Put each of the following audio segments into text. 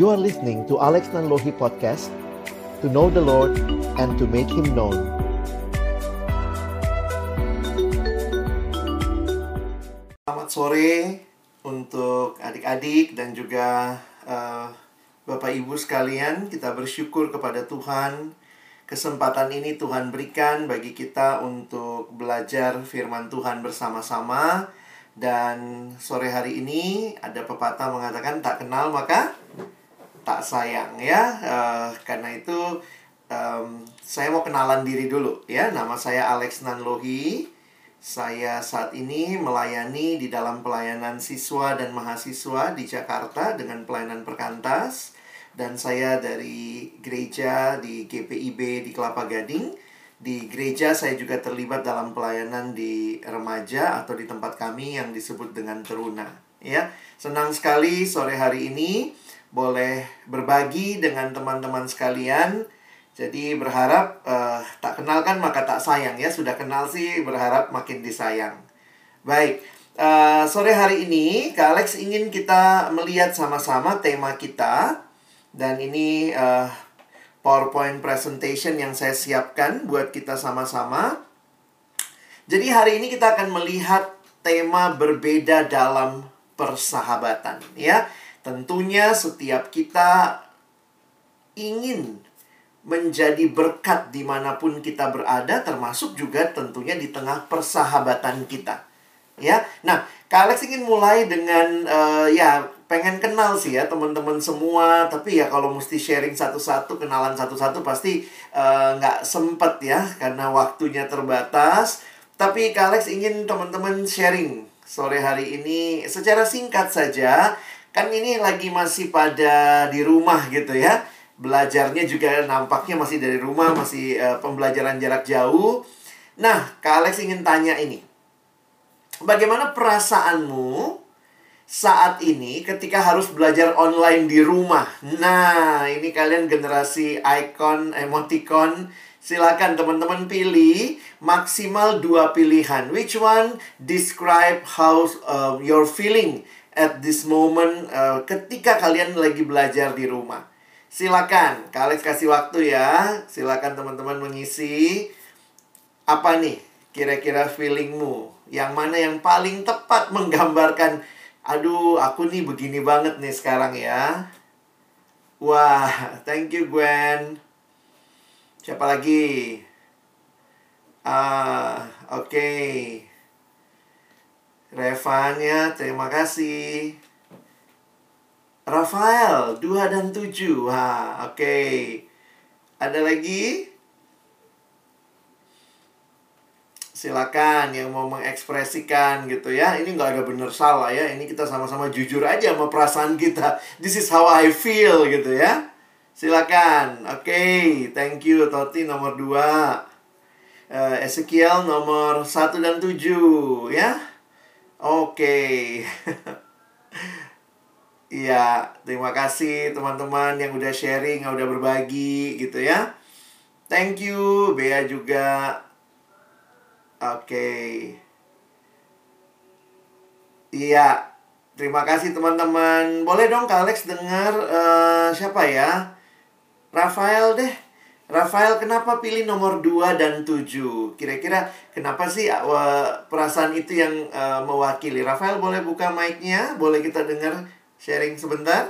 You are listening to Alex Nanlohi Podcast, to know the Lord and to make Him known. Selamat sore untuk adik-adik dan juga Bapak Ibu sekalian. Kita bersyukur kepada Tuhan. Kesempatan ini Tuhan berikan bagi kita untuk belajar firman Tuhan bersama-sama. Dan sore hari ini ada pepatah mengatakan tak kenal maka tak sayang, ya. Karena itu saya mau kenalan diri dulu, ya. Nama saya Alex Nanlohi. Saya saat ini melayani di dalam pelayanan siswa dan mahasiswa di Jakarta dengan pelayanan Perkantas. Dan saya dari gereja di GPIB di Kelapa Gading. Di gereja saya juga terlibat dalam pelayanan di remaja atau di tempat kami yang disebut dengan Teruna, ya. Senang sekali sore hari ini boleh berbagi dengan teman-teman sekalian. Jadi berharap tak kenal kan maka tak sayang, ya. Sudah kenal sih berharap makin disayang. Baik, sore hari ini Kak Alex ingin kita melihat sama-sama tema kita. Dan ini PowerPoint presentation yang saya siapkan buat kita sama-sama. Jadi hari ini kita akan melihat tema berbeda dalam persahabatan, ya. Tentunya setiap kita ingin menjadi berkat dimanapun kita berada, termasuk juga tentunya di tengah persahabatan kita, ya. Nah, Kak Alex ingin mulai dengan pengen kenal sih, ya, teman-teman semua. Tapi ya kalau mesti sharing satu-satu, kenalan satu-satu pasti nggak sempet, ya, karena waktunya terbatas. Tapi Kak Alex ingin teman-teman sharing sore hari ini secara singkat saja. Kan ini lagi masih pada di rumah gitu, ya. Belajarnya juga nampaknya masih dari rumah, masih pembelajaran jarak jauh. Nah, Kak Alex ingin tanya ini. Bagaimana perasaanmu saat ini ketika harus belajar online di rumah? Nah, ini kalian generasi icon, emoticon. Silakan teman-teman pilih maksimal 2 pilihan. Which one describe how your feeling at this moment ketika kalian lagi belajar di rumah? Silakan, Kak Alex kasih waktu, ya. Silakan teman-teman mengisi apa nih kira-kira feelingmu. Yang mana yang paling tepat menggambarkan, aduh aku nih begini banget nih sekarang, ya. Wah, thank you Gwen. Siapa lagi? Oke. Okay. Revanya, terima kasih. Rafael, 2 dan 7. Ha, oke. Okay. Ada lagi? Silakan yang mau mengekspresikan gitu, ya. Ini nggak ada benar salah, ya. Ini kita sama-sama jujur aja sama perasaan kita. This is how I feel gitu, ya. Silakan. Oke, okay. Thank you Toti nomor 2. Ezekiel nomor 1 dan 7, ya. Oke. Iya, terima kasih teman-teman yang udah sharing, yang udah berbagi gitu, ya. Thank you Bea juga. Oke. Iya, terima kasih teman-teman. Boleh dong Kak Alex dengar siapa, ya? Rafael deh. Rafael, kenapa pilih nomor 2 dan 7? Kira-kira kenapa sih perasaan itu yang mewakili? Rafael, boleh buka mic-nya? Boleh kita dengar sharing sebentar?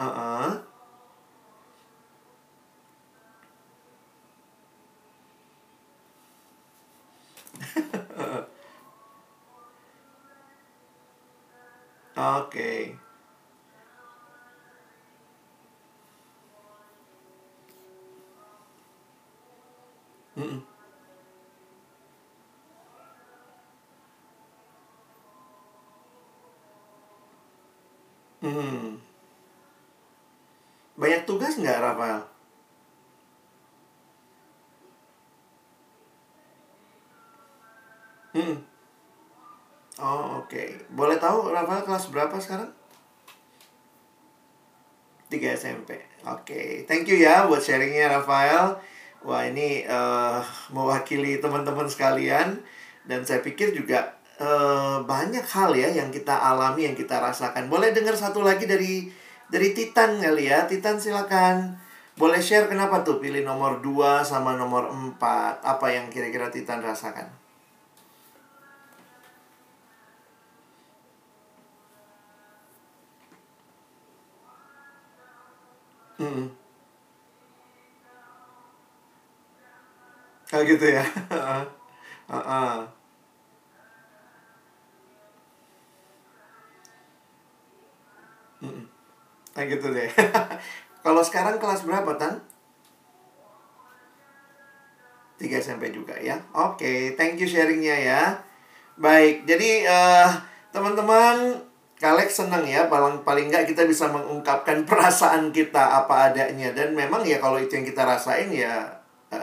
Oke. Okay. Banyak tugas nggak, Rafael? Oh, oke. Okay. Boleh tahu Rafael kelas berapa sekarang? 3 SMP. Oke, okay. Thank you ya buat sharingnya Rafael. Wah, ini mewakili teman-teman sekalian. Dan saya pikir juga banyak hal ya yang kita alami, yang kita rasakan. Boleh dengar satu lagi dari Titan kali ya. Titan silakan. Boleh share kenapa tuh pilih nomor 2 sama nomor 4. Apa yang kira-kira Titan rasakan? Ah gitu ya. Nah gitu deh. Kalau sekarang kelas berapa, Tan? 3 SMP juga ya. Oke, thank you sharingnya ya. Baik, jadi teman-teman, Alex senang ya, paling nggak kita bisa mengungkapkan perasaan kita apa adanya. Dan memang ya kalau itu yang kita rasain ya,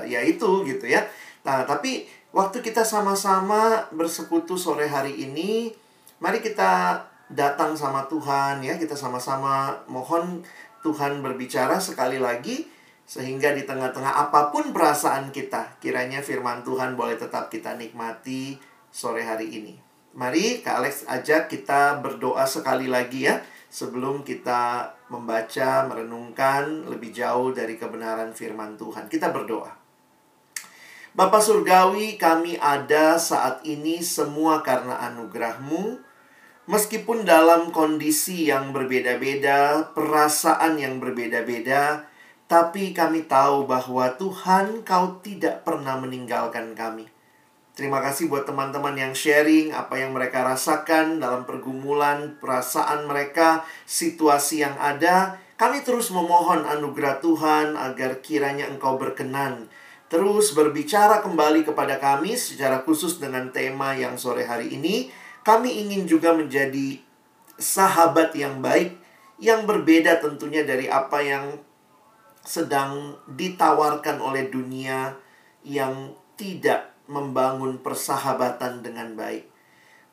ya itu gitu ya. Nah, tapi waktu kita sama-sama bersekutu sore hari ini, mari kita datang sama Tuhan ya. Kita sama-sama mohon Tuhan berbicara sekali lagi, sehingga di tengah-tengah apapun perasaan kita, kiranya firman Tuhan boleh tetap kita nikmati sore hari ini. Mari Kak Alex ajak kita berdoa sekali lagi ya, sebelum kita membaca, merenungkan lebih jauh dari kebenaran firman Tuhan. Kita berdoa. Bapa Surgawi, kami ada saat ini semua karena anugerah-Mu. Meskipun dalam kondisi yang berbeda-beda, perasaan yang berbeda-beda, tapi kami tahu bahwa Tuhan, Kau tidak pernah meninggalkan kami. Terima kasih buat teman-teman yang sharing apa yang mereka rasakan dalam pergumulan, perasaan mereka, situasi yang ada. Kami terus memohon anugerah Tuhan agar kiranya Engkau berkenan terus berbicara kembali kepada kami, secara khusus dengan tema yang sore hari ini. Kami ingin juga menjadi sahabat yang baik, yang berbeda tentunya dari apa yang sedang ditawarkan oleh dunia yang tidak membangun persahabatan dengan baik.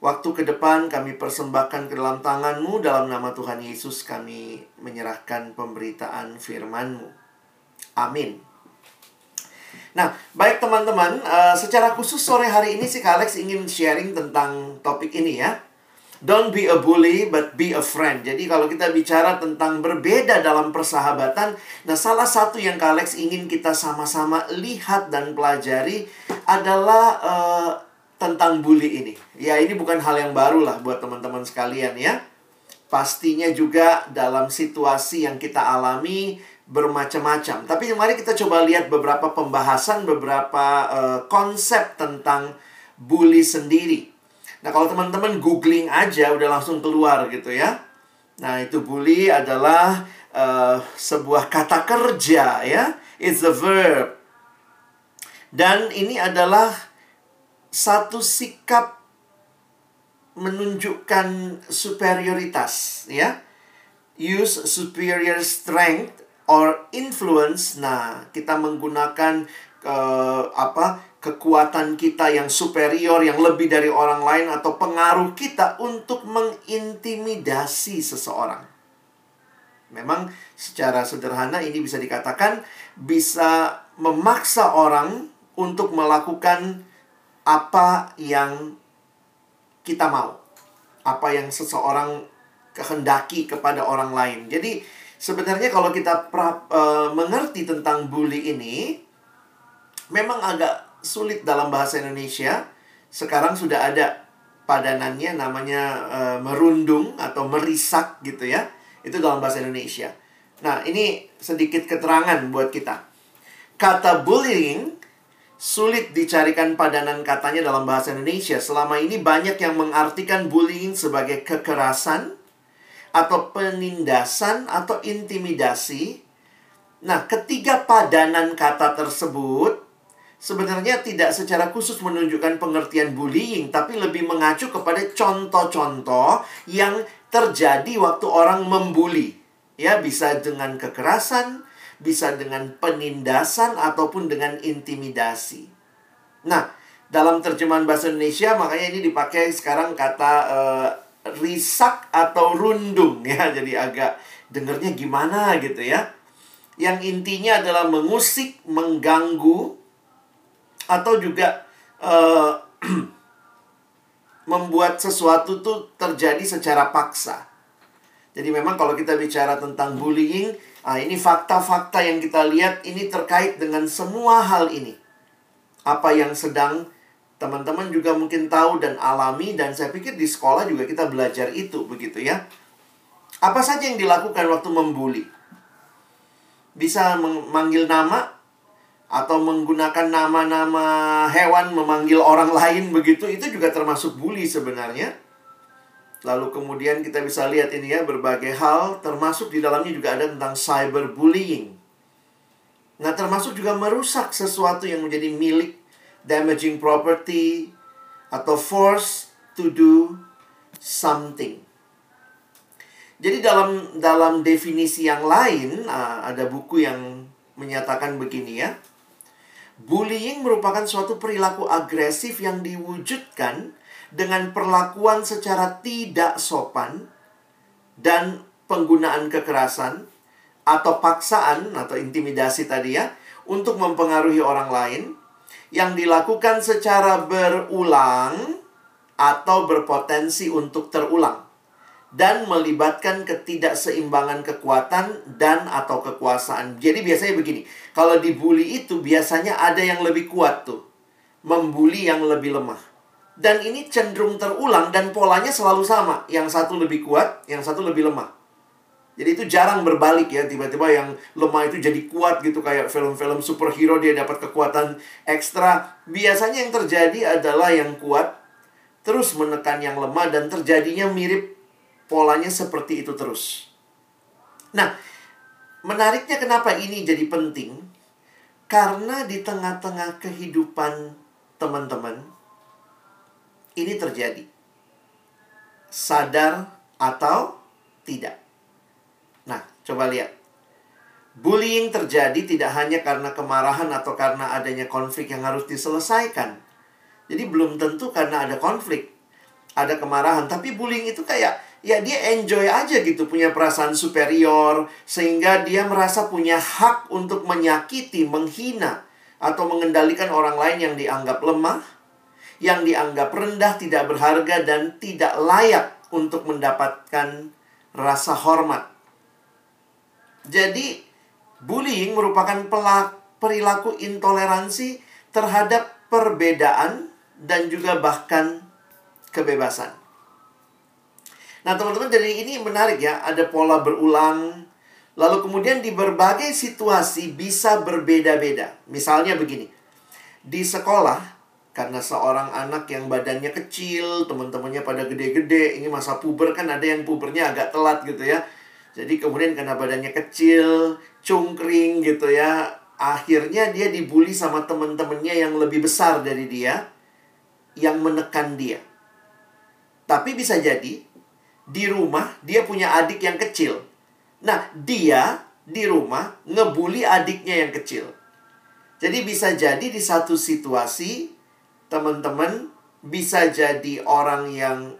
Waktu ke depan kami persembahkan ke dalam tangan-Mu, dalam nama Tuhan Yesus kami menyerahkan pemberitaan firman-Mu. Amin. Nah, baik teman-teman, secara khusus sore hari ini sih Kak Alex ingin sharing tentang topik ini ya. Don't be a bully, but be a friend. Jadi kalau kita bicara tentang berbeda dalam persahabatan, nah salah satu yang Kak Alex ingin kita sama-sama lihat dan pelajari adalah tentang bully ini. Ya, ini bukan hal yang baru lah buat teman-teman sekalian ya. Pastinya juga dalam situasi yang kita alami bermacam-macam. Tapi mari kita coba lihat beberapa pembahasan, beberapa konsep tentang bully sendiri. Nah, kalau teman-teman googling aja udah langsung keluar gitu ya. Nah, itu bully adalah sebuah kata kerja ya. It's a verb. Dan ini adalah satu sikap menunjukkan superioritas ya. Use superior strength or influence. Nah, kita menggunakan kekuatan kita yang superior, yang lebih dari orang lain, atau pengaruh kita untuk mengintimidasi seseorang. Memang secara sederhana ini bisa dikatakan bisa memaksa orang untuk melakukan apa yang kita mau, apa yang seseorang kehendaki kepada orang lain. Jadi sebenarnya kalau kita mengerti tentang bully ini, memang agak sulit dalam bahasa Indonesia. Sekarang sudah ada padanannya, namanya merundung atau merisak gitu ya. Itu dalam bahasa Indonesia. Nah, ini sedikit keterangan buat kita. Kata bullying sulit dicarikan padanan katanya dalam bahasa Indonesia. Selama ini banyak yang mengartikan bullying sebagai kekerasan, atau penindasan, atau intimidasi. Nah, ketiga padanan kata tersebut sebenarnya tidak secara khusus menunjukkan pengertian bullying, tapi lebih mengacu kepada contoh-contoh yang terjadi waktu orang membuli. Ya, bisa dengan kekerasan, bisa dengan penindasan, ataupun dengan intimidasi. Nah, dalam terjemahan bahasa Indonesia, makanya ini dipakai sekarang kata risak atau rundung ya. Jadi agak dengernya gimana gitu ya. Yang intinya adalah mengusik, mengganggu, atau juga membuat sesuatu tuh terjadi secara paksa. Jadi memang kalau kita bicara tentang bullying, ini fakta-fakta yang kita lihat ini terkait dengan semua hal ini. Apa yang sedang teman-teman juga mungkin tahu dan alami, dan saya pikir di sekolah juga kita belajar itu, begitu ya. Apa saja yang dilakukan waktu membuli? Bisa memanggil nama, atau menggunakan nama-nama hewan, memanggil orang lain begitu, itu juga termasuk bully sebenarnya. Lalu kemudian kita bisa lihat ini ya, berbagai hal, termasuk di dalamnya juga ada tentang cyberbullying. Nah, termasuk juga merusak sesuatu yang menjadi milik, damaging property, atau force to do something. Jadi dalam definisi yang lain, ada buku yang menyatakan begini ya. Bullying merupakan suatu perilaku agresif yang diwujudkan dengan perlakuan secara tidak sopan dan penggunaan kekerasan atau paksaan atau intimidasi tadi ya, untuk mempengaruhi orang lain yang dilakukan secara berulang atau berpotensi untuk terulang dan melibatkan ketidakseimbangan kekuatan dan atau kekuasaan. Jadi biasanya begini, kalau dibully itu biasanya ada yang lebih kuat tuh, membuli yang lebih lemah. Dan ini cenderung terulang dan polanya selalu sama, yang satu lebih kuat, yang satu lebih lemah. Jadi itu jarang berbalik ya, tiba-tiba yang lemah itu jadi kuat gitu, kayak film-film superhero dia dapat kekuatan ekstra. Biasanya yang terjadi adalah yang kuat terus menekan yang lemah dan terjadinya mirip. Polanya seperti itu terus. Nah, menariknya kenapa ini jadi penting? Karena di tengah-tengah kehidupan teman-teman, ini terjadi. Sadar atau tidak. Nah, coba lihat. Bullying terjadi tidak hanya karena kemarahan atau karena adanya konflik yang harus diselesaikan. Jadi belum tentu karena ada konflik, ada kemarahan. Tapi bullying itu kayak, ya dia enjoy aja gitu, punya perasaan superior, sehingga dia merasa punya hak untuk menyakiti, menghina, atau mengendalikan orang lain yang dianggap lemah, yang dianggap rendah, tidak berharga, dan tidak layak untuk mendapatkan rasa hormat. Jadi, bullying merupakan perilaku intoleransi terhadap perbedaan dan juga bahkan kebebasan. Nah, teman-teman, jadi ini menarik ya, ada pola berulang, lalu kemudian di berbagai situasi bisa berbeda-beda. Misalnya begini, di sekolah, karena seorang anak yang badannya kecil, teman-temannya pada gede-gede, ini masa puber kan ada yang pubernya agak telat gitu ya. Jadi kemudian karena badannya kecil, cungkring gitu ya, akhirnya dia dibully sama teman-temannya yang lebih besar dari dia, yang menekan dia. Tapi bisa jadi di rumah dia punya adik yang kecil. Nah, dia di rumah ngebully adiknya yang kecil. Jadi bisa jadi di satu situasi teman-teman bisa jadi orang yang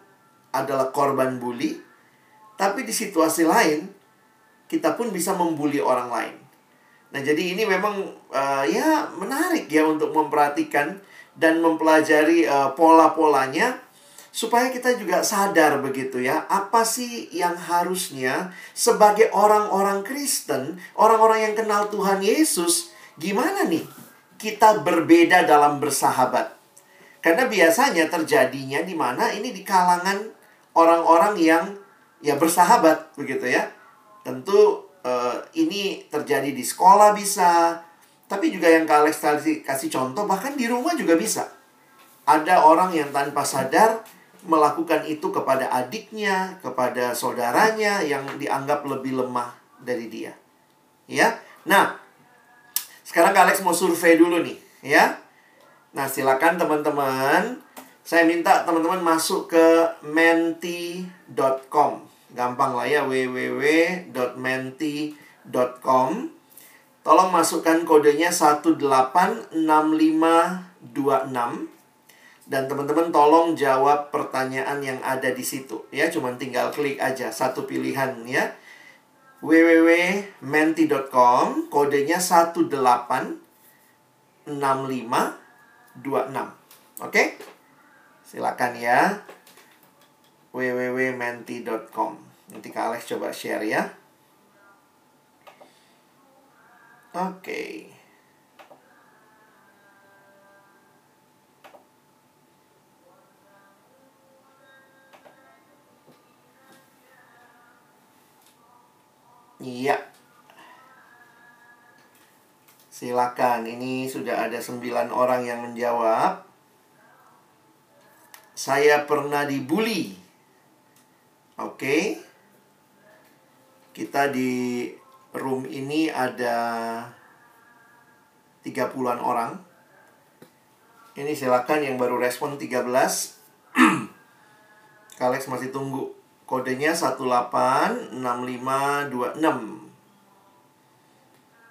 adalah korban bully, tapi di situasi lain kita pun bisa membully orang lain. Nah, jadi ini memang ya menarik ya untuk memperhatikan dan mempelajari pola-polanya, supaya kita juga sadar begitu ya, apa sih yang harusnya sebagai orang-orang Kristen, orang-orang yang kenal Tuhan Yesus, gimana nih kita berbeda dalam bersahabat. Karena biasanya terjadinya di mana ini di kalangan orang-orang yang ya bersahabat begitu ya. Tentu ini terjadi di sekolah bisa, tapi juga yang Kak Alex tadi kasih contoh, bahkan di rumah juga bisa. Ada orang yang tanpa sadar melakukan itu kepada adiknya, kepada saudaranya yang dianggap lebih lemah dari dia. Ya. Nah, sekarang Kak Alex mau survei dulu nih, ya. Nah, silakan teman-teman. Saya minta teman-teman masuk ke menti.com. Gampang lah ya, www.menti.com. Tolong masukkan kodenya 186526. Dan teman-teman tolong jawab pertanyaan yang ada di situ. Ya, cuman tinggal klik aja. Satu pilihan ya. www.menti.com. Kodenya 186526. Oke? Silakan ya. www.menti.com. Nanti Kak Alex coba share ya. Oke. Iya. Silakan, ini sudah ada 9 orang yang menjawab. Saya pernah dibully. Oke. Kita di room ini ada 30-an orang. Ini silakan yang baru respon 13. Alex masih tunggu. Kodenya 186526.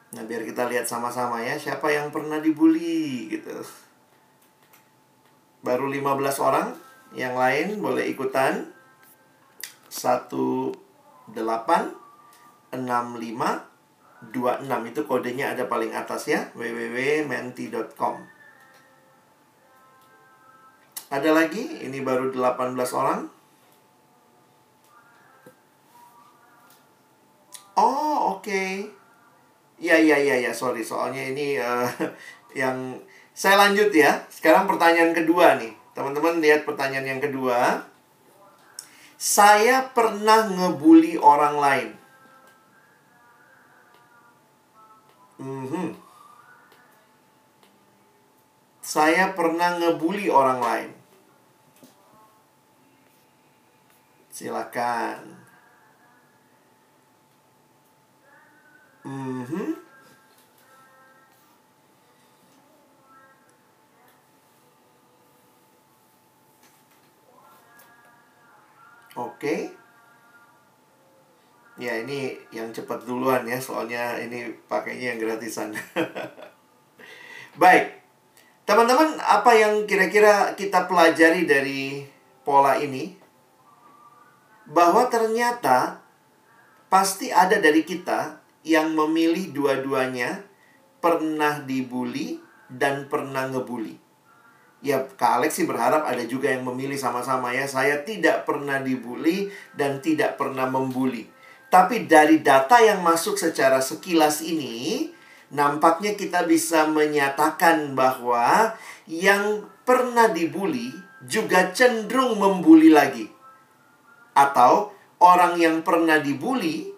Nah, biar kita lihat sama-sama ya, siapa yang pernah dibully gitu. Baru 15 orang, yang lain boleh ikutan. 186526 itu kodenya ada paling atas ya, www.menti.com. Ada lagi, ini baru 18 orang. Oh, oke. Ya, sorry, soalnya ini yang saya lanjut ya. Sekarang pertanyaan kedua nih. Teman-teman lihat pertanyaan yang kedua. Saya pernah ngebully orang lain. Saya pernah ngebully orang lain. Silakan. Oke. Ya, ini yang cepat duluan ya, soalnya ini pakainya yang gratisan. Baik. Teman-teman, apa yang kira-kira kita pelajari dari pola ini? Bahwa ternyata pasti ada dari kita yang memilih dua-duanya, pernah dibully dan pernah ngebully. Ya, Kak Alex sih berharap ada juga yang memilih sama-sama ya. Saya tidak pernah dibully dan tidak pernah membuli. Tapi dari data yang masuk secara sekilas ini, nampaknya kita bisa menyatakan bahwa yang pernah dibully juga cenderung membuli lagi. Atau orang yang pernah dibully,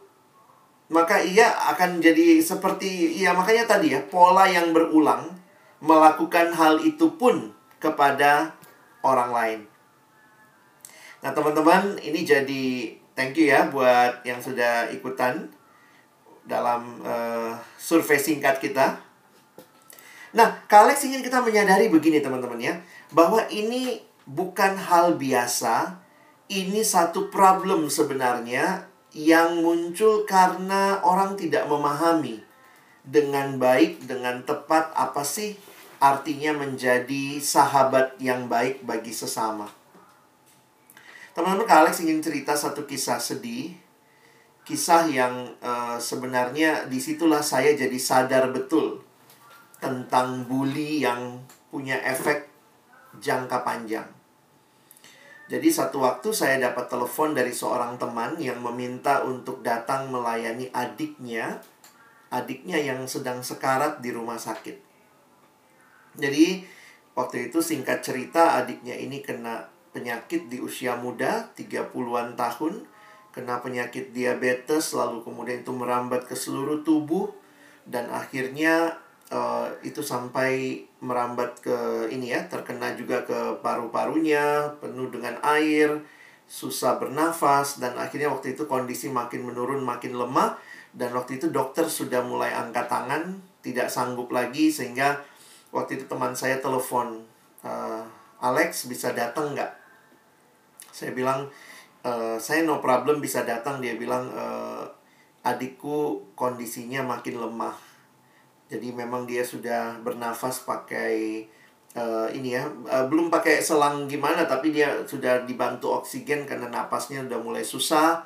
maka ia akan jadi seperti, ya makanya tadi ya, pola yang berulang, melakukan hal itu pun kepada orang lain. Nah teman-teman, ini jadi thank you ya buat yang sudah ikutan dalam survei singkat kita. Nah, Kak Alex ingin kita menyadari begini teman-teman ya, bahwa ini bukan hal biasa, ini satu problem sebenarnya yang muncul karena orang tidak memahami dengan baik, dengan tepat apa sih artinya menjadi sahabat yang baik bagi sesama. Teman-teman, Kak Alex ingin cerita satu kisah sedih. Kisah yang sebenarnya disitulah saya jadi sadar betul tentang bully yang punya efek jangka panjang. Jadi satu waktu saya dapat telepon dari seorang teman yang meminta untuk datang melayani adiknya. Adiknya yang sedang sekarat di rumah sakit. Jadi waktu itu singkat cerita, adiknya ini kena penyakit di usia muda, 30-an tahun. Kena penyakit diabetes, lalu kemudian itu merambat ke seluruh tubuh. Dan akhirnya itu sampai merambat ke ini ya, terkena juga ke paru-parunya, penuh dengan air, susah bernafas, dan akhirnya waktu itu kondisi makin menurun, makin lemah, dan waktu itu dokter sudah mulai angkat tangan, tidak sanggup lagi, sehingga waktu itu teman saya telepon, Alex bisa datang nggak? Saya bilang, saya no problem bisa datang. Dia bilang, adikku kondisinya makin lemah. Jadi memang dia sudah bernafas pakai belum pakai selang gimana, tapi dia sudah dibantu oksigen karena napasnya udah mulai susah.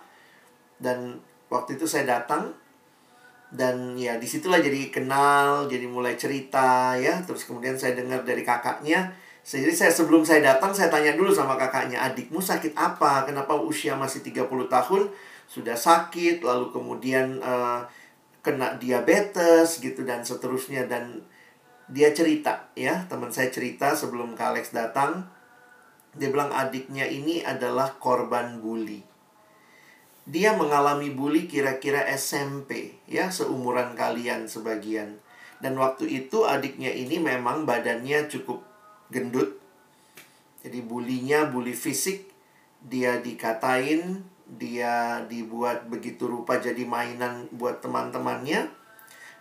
Dan waktu itu saya datang, dan ya disitulah jadi kenal, jadi mulai cerita ya. Terus kemudian saya dengar dari kakaknya, Jadi sebelum saya datang, saya tanya dulu sama kakaknya, adikmu sakit apa? Kenapa usia masih 30 tahun sudah sakit, lalu kemudian kena diabetes gitu dan seterusnya. Dan dia cerita ya, teman saya cerita sebelum Kak Alex datang. Dia bilang adiknya ini adalah korban bully. Dia mengalami bully kira-kira SMP ya, seumuran kalian sebagian. Dan waktu itu adiknya ini memang badannya cukup gendut. Jadi bulinya, bully fisik. Dia dikatain, dia dibuat begitu rupa jadi mainan buat teman-temannya.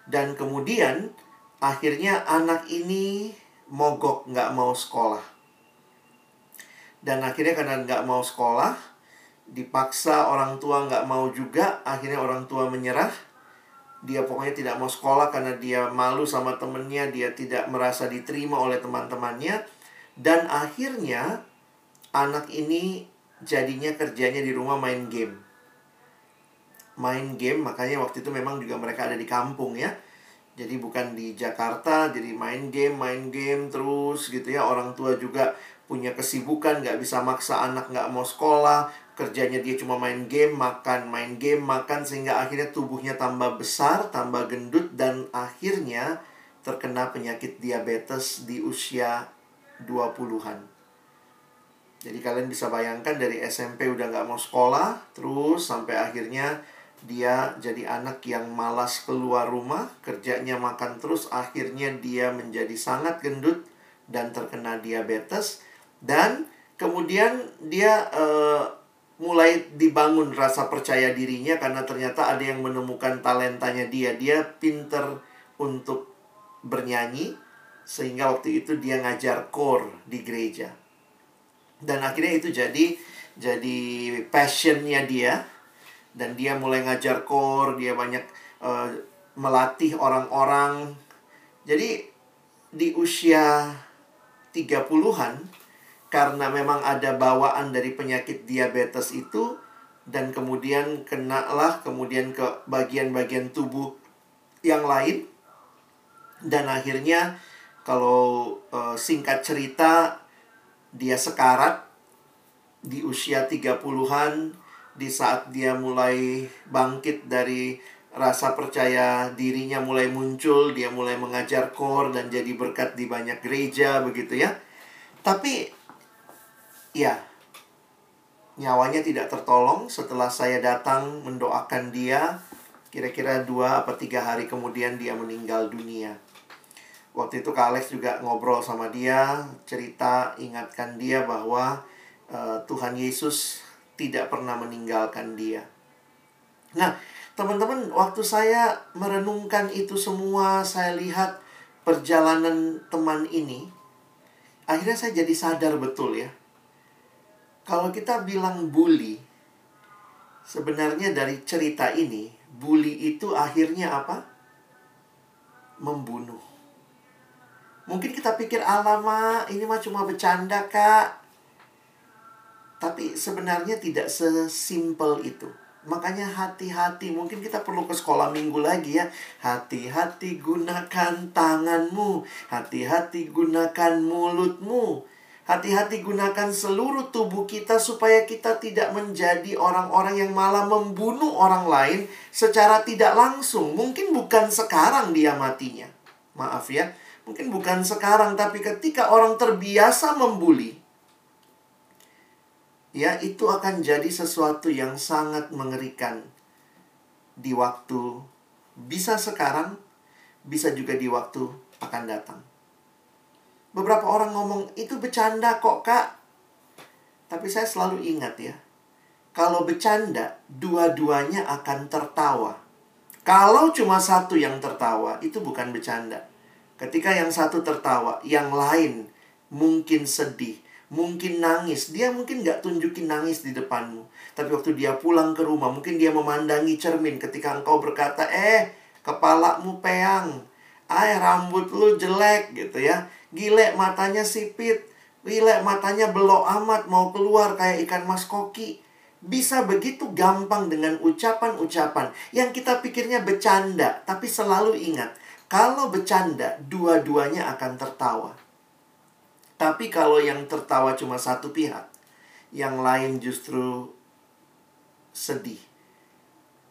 Dan kemudian akhirnya anak ini mogok, nggak mau sekolah. Dan akhirnya karena nggak mau sekolah, dipaksa orang tua nggak mau juga. Akhirnya orang tua menyerah. Dia pokoknya tidak mau sekolah karena dia malu sama temennya. Dia tidak merasa diterima oleh teman-temannya. Dan akhirnya anak ini jadinya kerjanya di rumah main game. Main game, makanya waktu itu memang juga mereka ada di kampung ya. Jadi bukan di Jakarta, jadi main game terus gitu ya. Orang tua juga punya kesibukan, nggak bisa maksa anak nggak mau sekolah. Kerjanya dia cuma main game, makan, sehingga akhirnya tubuhnya tambah besar, tambah gendut, dan akhirnya terkena penyakit diabetes di usia 20-an. Jadi kalian bisa bayangkan dari SMP udah nggak mau sekolah, terus sampai akhirnya dia jadi anak yang malas keluar rumah, kerjanya makan terus, akhirnya dia menjadi sangat gendut dan terkena diabetes. Dan kemudian dia mulai dibangun rasa percaya dirinya karena ternyata ada yang menemukan talentanya dia. Dia pinter untuk bernyanyi, sehingga waktu itu dia ngajar kor di gereja. Dan akhirnya itu jadi passionnya dia. Dan dia mulai ngajar kor, dia banyak melatih orang-orang. Jadi di usia 30-an, karena memang ada bawaan dari penyakit diabetes itu, dan kemudian kenalah kemudian ke bagian-bagian tubuh yang lain. Dan akhirnya kalau singkat cerita, dia sekarat di usia 30-an, di saat dia mulai bangkit dari rasa percaya dirinya mulai muncul, dia mulai mengajar kor dan jadi berkat di banyak gereja begitu ya. Tapi ya, nyawanya tidak tertolong. Setelah saya datang mendoakan dia, kira-kira 2 atau 3 hari kemudian dia meninggal dunia. Waktu itu Kak Alex juga ngobrol sama dia, cerita, ingatkan dia bahwa Tuhan Yesus tidak pernah meninggalkan dia. Nah, teman-teman, waktu saya merenungkan itu semua, saya lihat perjalanan teman ini, akhirnya saya jadi sadar betul ya. Kalau kita bilang bully, sebenarnya dari cerita ini, bully itu akhirnya apa? Membunuh. Mungkin kita pikir, alamak, ini mah cuma bercanda, Kak. Tapi sebenarnya tidak sesimpel itu. Makanya hati-hati, mungkin kita perlu ke sekolah minggu lagi ya. Hati-hati gunakan tanganmu, hati-hati gunakan mulutmu. Hati-hati gunakan seluruh tubuh kita supaya kita tidak menjadi orang-orang yang malah membunuh orang lain secara tidak langsung. Mungkin bukan sekarang dia matinya. Maaf ya, mungkin bukan sekarang, tapi ketika orang terbiasa membuli, ya itu akan jadi sesuatu yang sangat mengerikan di waktu bisa sekarang, bisa juga di waktu akan datang. Beberapa orang ngomong, itu bercanda kok, Kak. Tapi saya selalu ingat ya, kalau bercanda, dua-duanya akan tertawa. Kalau cuma satu yang tertawa, itu bukan bercanda. Ketika yang satu tertawa, yang lain mungkin sedih, mungkin nangis. Dia mungkin nggak tunjukin nangis di depanmu. Tapi waktu dia pulang ke rumah, mungkin dia memandangi cermin ketika engkau berkata, kepalamu peyang, rambut lu jelek gitu ya. Gile, matanya sipit. Gile, matanya belok amat. Mau keluar kayak ikan mas koki. Bisa begitu gampang dengan ucapan-ucapan yang kita pikirnya bercanda. Tapi selalu ingat, kalau bercanda, dua-duanya akan tertawa. Tapi kalau yang tertawa cuma satu pihak, yang lain justru sedih,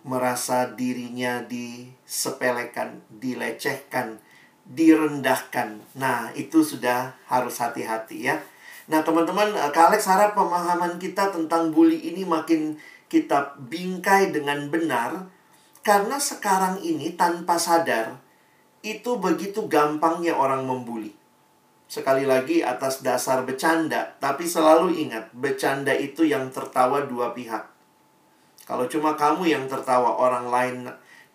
merasa dirinya disepelekan, dilecehkan, direndahkan. Nah, itu sudah harus hati-hati ya. Nah, teman-teman, Kak Alex harap pemahaman kita tentang bully ini makin kita bingkai dengan benar. Karena sekarang ini tanpa sadar, itu begitu gampangnya orang membuli. Sekali lagi atas dasar bercanda. Tapi selalu ingat, bercanda itu yang tertawa dua pihak. Kalau cuma kamu yang tertawa, orang lain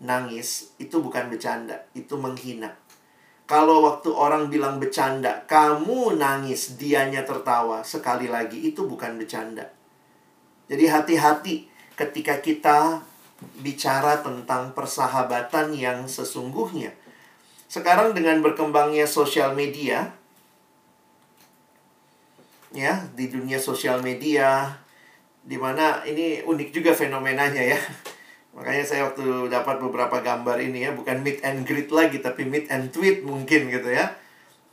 nangis, itu bukan bercanda, itu menghina. Kalau waktu orang bilang bercanda, kamu nangis, dianya tertawa, sekali lagi itu bukan bercanda. Jadi hati-hati ketika kita bicara tentang persahabatan yang sesungguhnya. Sekarang dengan berkembangnya sosial media, ya, di dunia sosial media, dimana ini unik juga fenomenanya ya. Makanya saya waktu dapat beberapa gambar ini ya, bukan meet and greet lagi, tapi meet and tweet mungkin gitu ya.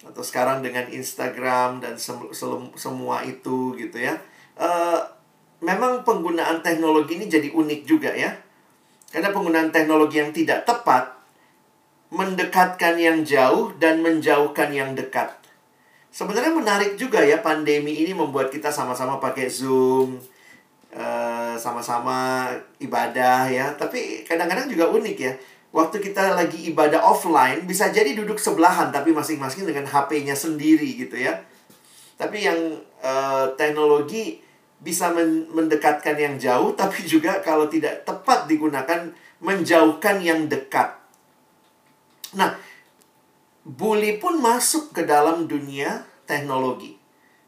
Atau sekarang dengan Instagram dan semua itu gitu ya. Memang penggunaan teknologi ini jadi unik juga ya. Karena penggunaan teknologi yang tidak tepat mendekatkan yang jauh dan menjauhkan yang dekat. Sebenarnya menarik juga ya, pandemi ini membuat kita sama-sama pakai Zoom, sama-sama ibadah ya. Tapi kadang-kadang juga unik ya. Waktu kita lagi ibadah offline, bisa jadi duduk sebelahan, tapi masing-masing dengan HP-nya sendiri gitu ya. Tapi yang teknologi bisa mendekatkan yang jauh, tapi juga kalau tidak tepat digunakan, menjauhkan yang dekat. Nah, bully pun masuk ke dalam dunia teknologi.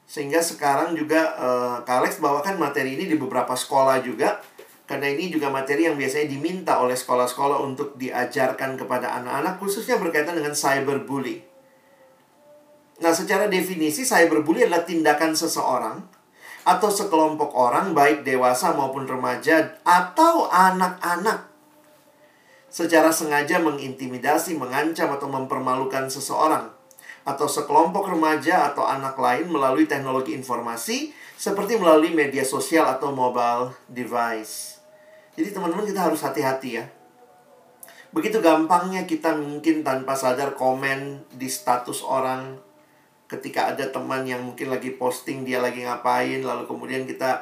Sehingga sekarang juga Kak Alex bawakan materi ini di beberapa sekolah juga. Karena ini juga materi yang biasanya diminta oleh sekolah-sekolah untuk diajarkan kepada anak-anak, khususnya berkaitan dengan cyberbully. Nah, secara definisi cyberbully adalah tindakan seseorang atau sekelompok orang, baik dewasa maupun remaja atau anak-anak, secara sengaja mengintimidasi, mengancam, atau mempermalukan seseorang atau sekelompok remaja atau anak lain melalui teknologi informasi seperti melalui media sosial atau mobile device. Jadi teman-teman, kita harus hati-hati ya. Begitu gampangnya kita mungkin tanpa sadar komen di status orang ketika ada teman yang mungkin lagi posting dia lagi ngapain, lalu kemudian kita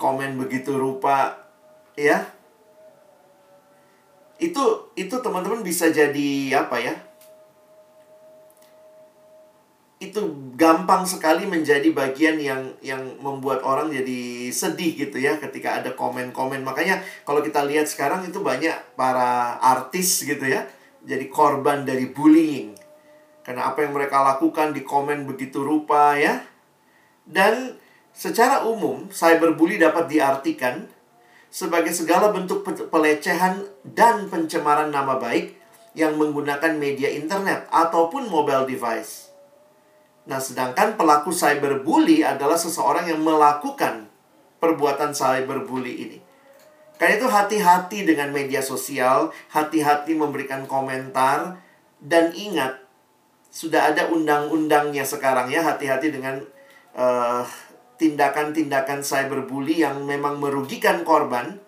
komen begitu rupa ya. Itu teman-teman bisa jadi apa ya? Itu gampang sekali menjadi bagian yang membuat orang jadi sedih gitu ya ketika ada komen-komen. Makanya kalau kita lihat sekarang itu banyak para artis gitu ya, jadi korban dari bullying. Karena apa yang mereka lakukan di komen begitu rupa ya. Dan secara umum, cyberbully dapat diartikan sebagai segala bentuk pelecehan dan pencemaran nama baik yang menggunakan media internet ataupun mobile device. Nah, sedangkan pelaku cyberbully adalah seseorang yang melakukan perbuatan cyberbully ini. Karena itu hati-hati dengan media sosial, hati-hati memberikan komentar, dan ingat, sudah ada undang-undangnya sekarang ya, hati-hati dengan tindakan-tindakan cyberbully yang memang merugikan korban.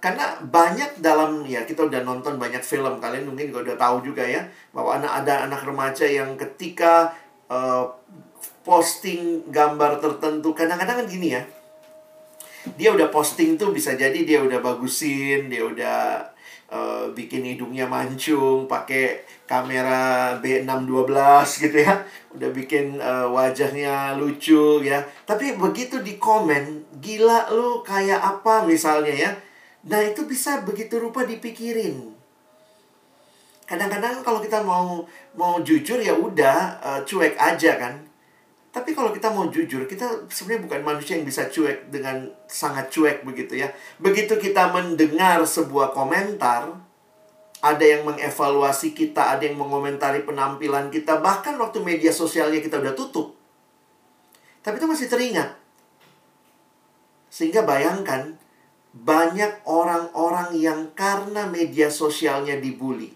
Karena banyak dalam, ya kita udah nonton banyak film, kalian mungkin udah tahu juga ya, bahwa ada anak remaja yang ketika posting gambar tertentu. Kadang-kadang kan gini ya, dia udah posting tuh bisa jadi dia udah bagusin, dia udah bikin hidungnya mancung, pakai kamera B612 gitu ya, udah bikin wajahnya lucu ya. Tapi begitu di komen, gila lu kayak apa misalnya ya. Nah, itu bisa begitu rupa dipikirin. Kadang-kadang kalau kita mau jujur ya udah cuek aja kan. Tapi kalau kita mau jujur, kita sebenarnya bukan manusia yang bisa cuek dengan sangat cuek begitu ya. Begitu kita mendengar sebuah komentar, ada yang mengevaluasi kita, ada yang mengomentari penampilan kita, bahkan waktu media sosialnya kita udah tutup. Tapi itu masih teringat. Sehingga bayangkan, banyak orang-orang yang karena media sosialnya dibully.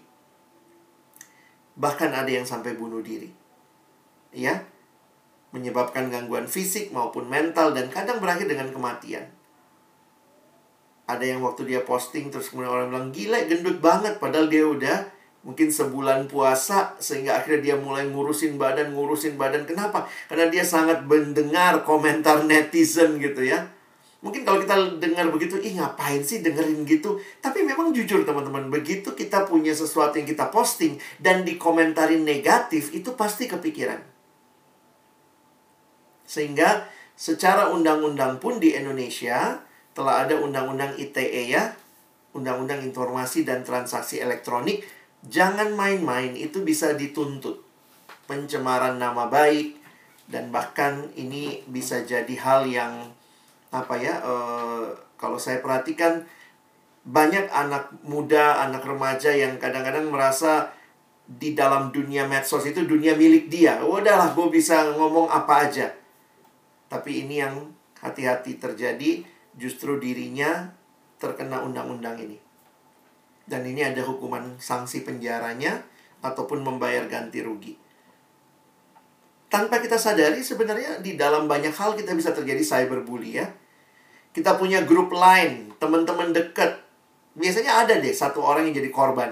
Bahkan ada yang sampai bunuh diri. Ya. menyebabkan gangguan fisik maupun mental, dan kadang berakhir dengan kematian. Ada yang waktu dia posting, terus kemudian orang bilang, gila gendut banget, padahal dia udah mungkin sebulan puasa, sehingga akhirnya dia mulai ngurusin badan. Kenapa? Karena dia sangat mendengar komentar netizen gitu ya. Mungkin kalau kita dengar begitu, ih ngapain sih dengerin gitu? Tapi memang jujur teman-teman, begitu kita punya sesuatu yang kita posting dan dikomentarin negatif, itu pasti kepikiran. Sehingga secara undang-undang pun di Indonesia telah ada undang-undang ITE ya, Undang-Undang Informasi dan Transaksi Elektronik. Jangan main-main, itu bisa dituntut. Pencemaran nama baik, dan bahkan ini bisa jadi hal yang kalau saya perhatikan banyak anak muda, anak remaja yang kadang-kadang merasa di dalam dunia medsos itu dunia milik dia. Udahlah, gue bisa ngomong apa aja. Tapi ini yang hati-hati terjadi, justru dirinya terkena undang-undang ini. Dan ini ada hukuman sanksi penjaranya ataupun membayar ganti rugi. Tanpa kita sadari sebenarnya di dalam banyak hal kita bisa terjadi cyberbully ya. Kita punya grup line, teman-teman dekat. Biasanya ada deh satu orang yang jadi korban.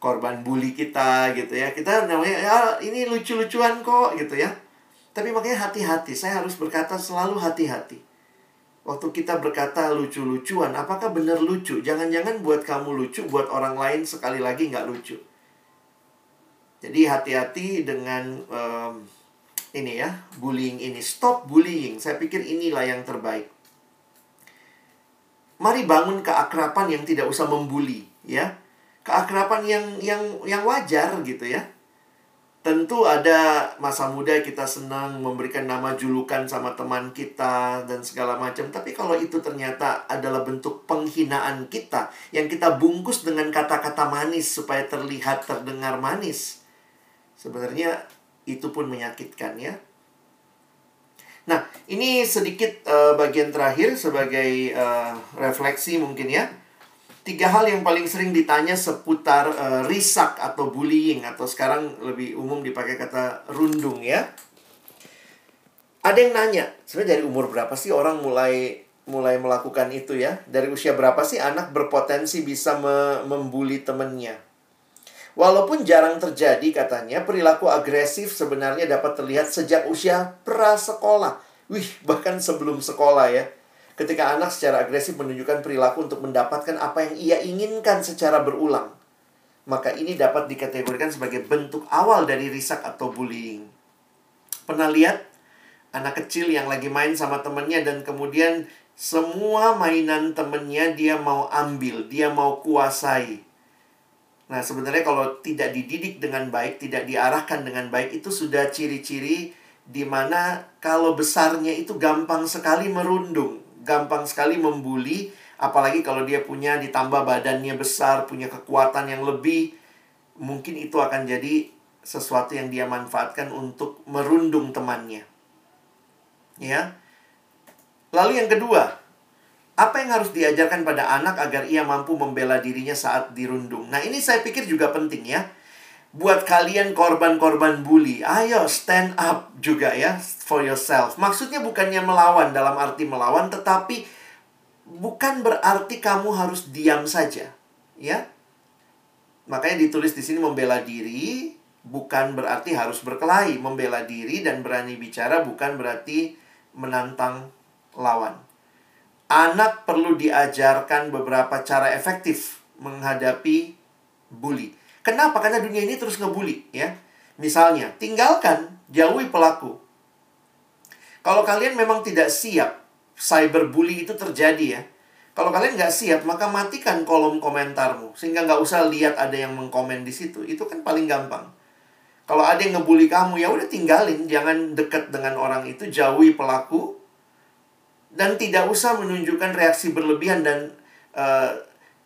Korban bully kita gitu ya. Kita namanya, ya ini lucu-lucuan kok gitu ya. Tapi makanya hati-hati. Saya harus berkata selalu hati-hati. Waktu kita berkata lucu-lucuan, apakah benar lucu? Jangan-jangan buat kamu lucu, buat orang lain sekali lagi nggak lucu. Jadi hati-hati dengan ini ya, bullying ini. Stop bullying. Saya pikir inilah yang terbaik. Mari bangun keakraban yang tidak usah membuli, ya. Keakraban yang wajar gitu ya. Tentu ada masa muda kita senang memberikan nama julukan sama teman kita dan segala macam. Tapi kalau itu ternyata adalah bentuk penghinaan kita yang kita bungkus dengan kata-kata manis supaya terlihat terdengar manis, sebenarnya itu pun menyakitkan ya. Nah, ini sedikit bagian terakhir sebagai refleksi mungkin ya. 3 hal yang paling sering ditanya seputar risak atau bullying, atau sekarang lebih umum dipakai kata rundung ya. Ada yang nanya, sebenarnya dari umur berapa sih orang mulai melakukan itu ya? Dari usia berapa sih anak berpotensi bisa membuli temennya? Walaupun jarang terjadi katanya, perilaku agresif sebenarnya dapat terlihat sejak usia prasekolah. Wih, bahkan sebelum sekolah ya. Ketika anak secara agresif menunjukkan perilaku untuk mendapatkan apa yang ia inginkan secara berulang. Maka ini dapat dikategorikan sebagai bentuk awal dari risak atau bullying. Pernah lihat anak kecil yang lagi main sama temennya dan kemudian semua mainan temennya dia mau ambil, dia mau kuasai. Nah, sebenarnya kalau tidak dididik dengan baik, tidak diarahkan dengan baik, itu sudah ciri-ciri di mana kalau besarnya itu gampang sekali merundung, gampang sekali membuli, apalagi kalau dia punya ditambah badannya besar, punya kekuatan yang lebih, mungkin itu akan jadi sesuatu yang dia manfaatkan untuk merundung temannya. Ya. Lalu yang kedua, apa yang harus diajarkan pada anak agar ia mampu membela dirinya saat dirundung? Nah, ini saya pikir juga penting ya. Buat kalian korban-korban bully, ayo stand up juga ya for yourself. Maksudnya bukannya melawan, dalam arti melawan, tetapi bukan berarti kamu harus diam saja. Ya. Makanya ditulis di sini membela diri, bukan berarti harus berkelahi. Membela diri dan berani bicara bukan berarti menantang lawan. Anak perlu diajarkan beberapa cara efektif menghadapi bully. Kenapa? Karena dunia ini terus ngebully, ya. Misalnya, tinggalkan, jauhi pelaku. Kalau kalian memang tidak siap, cyberbully itu terjadi ya. Kalau kalian nggak siap, maka matikan kolom komentarmu. Sehingga nggak usah lihat ada yang mengkomen di situ. Itu kan paling gampang. Kalau ada yang ngebully kamu, ya udah tinggalin. Jangan dekat dengan orang itu, jauhi pelaku. Dan tidak usah menunjukkan reaksi berlebihan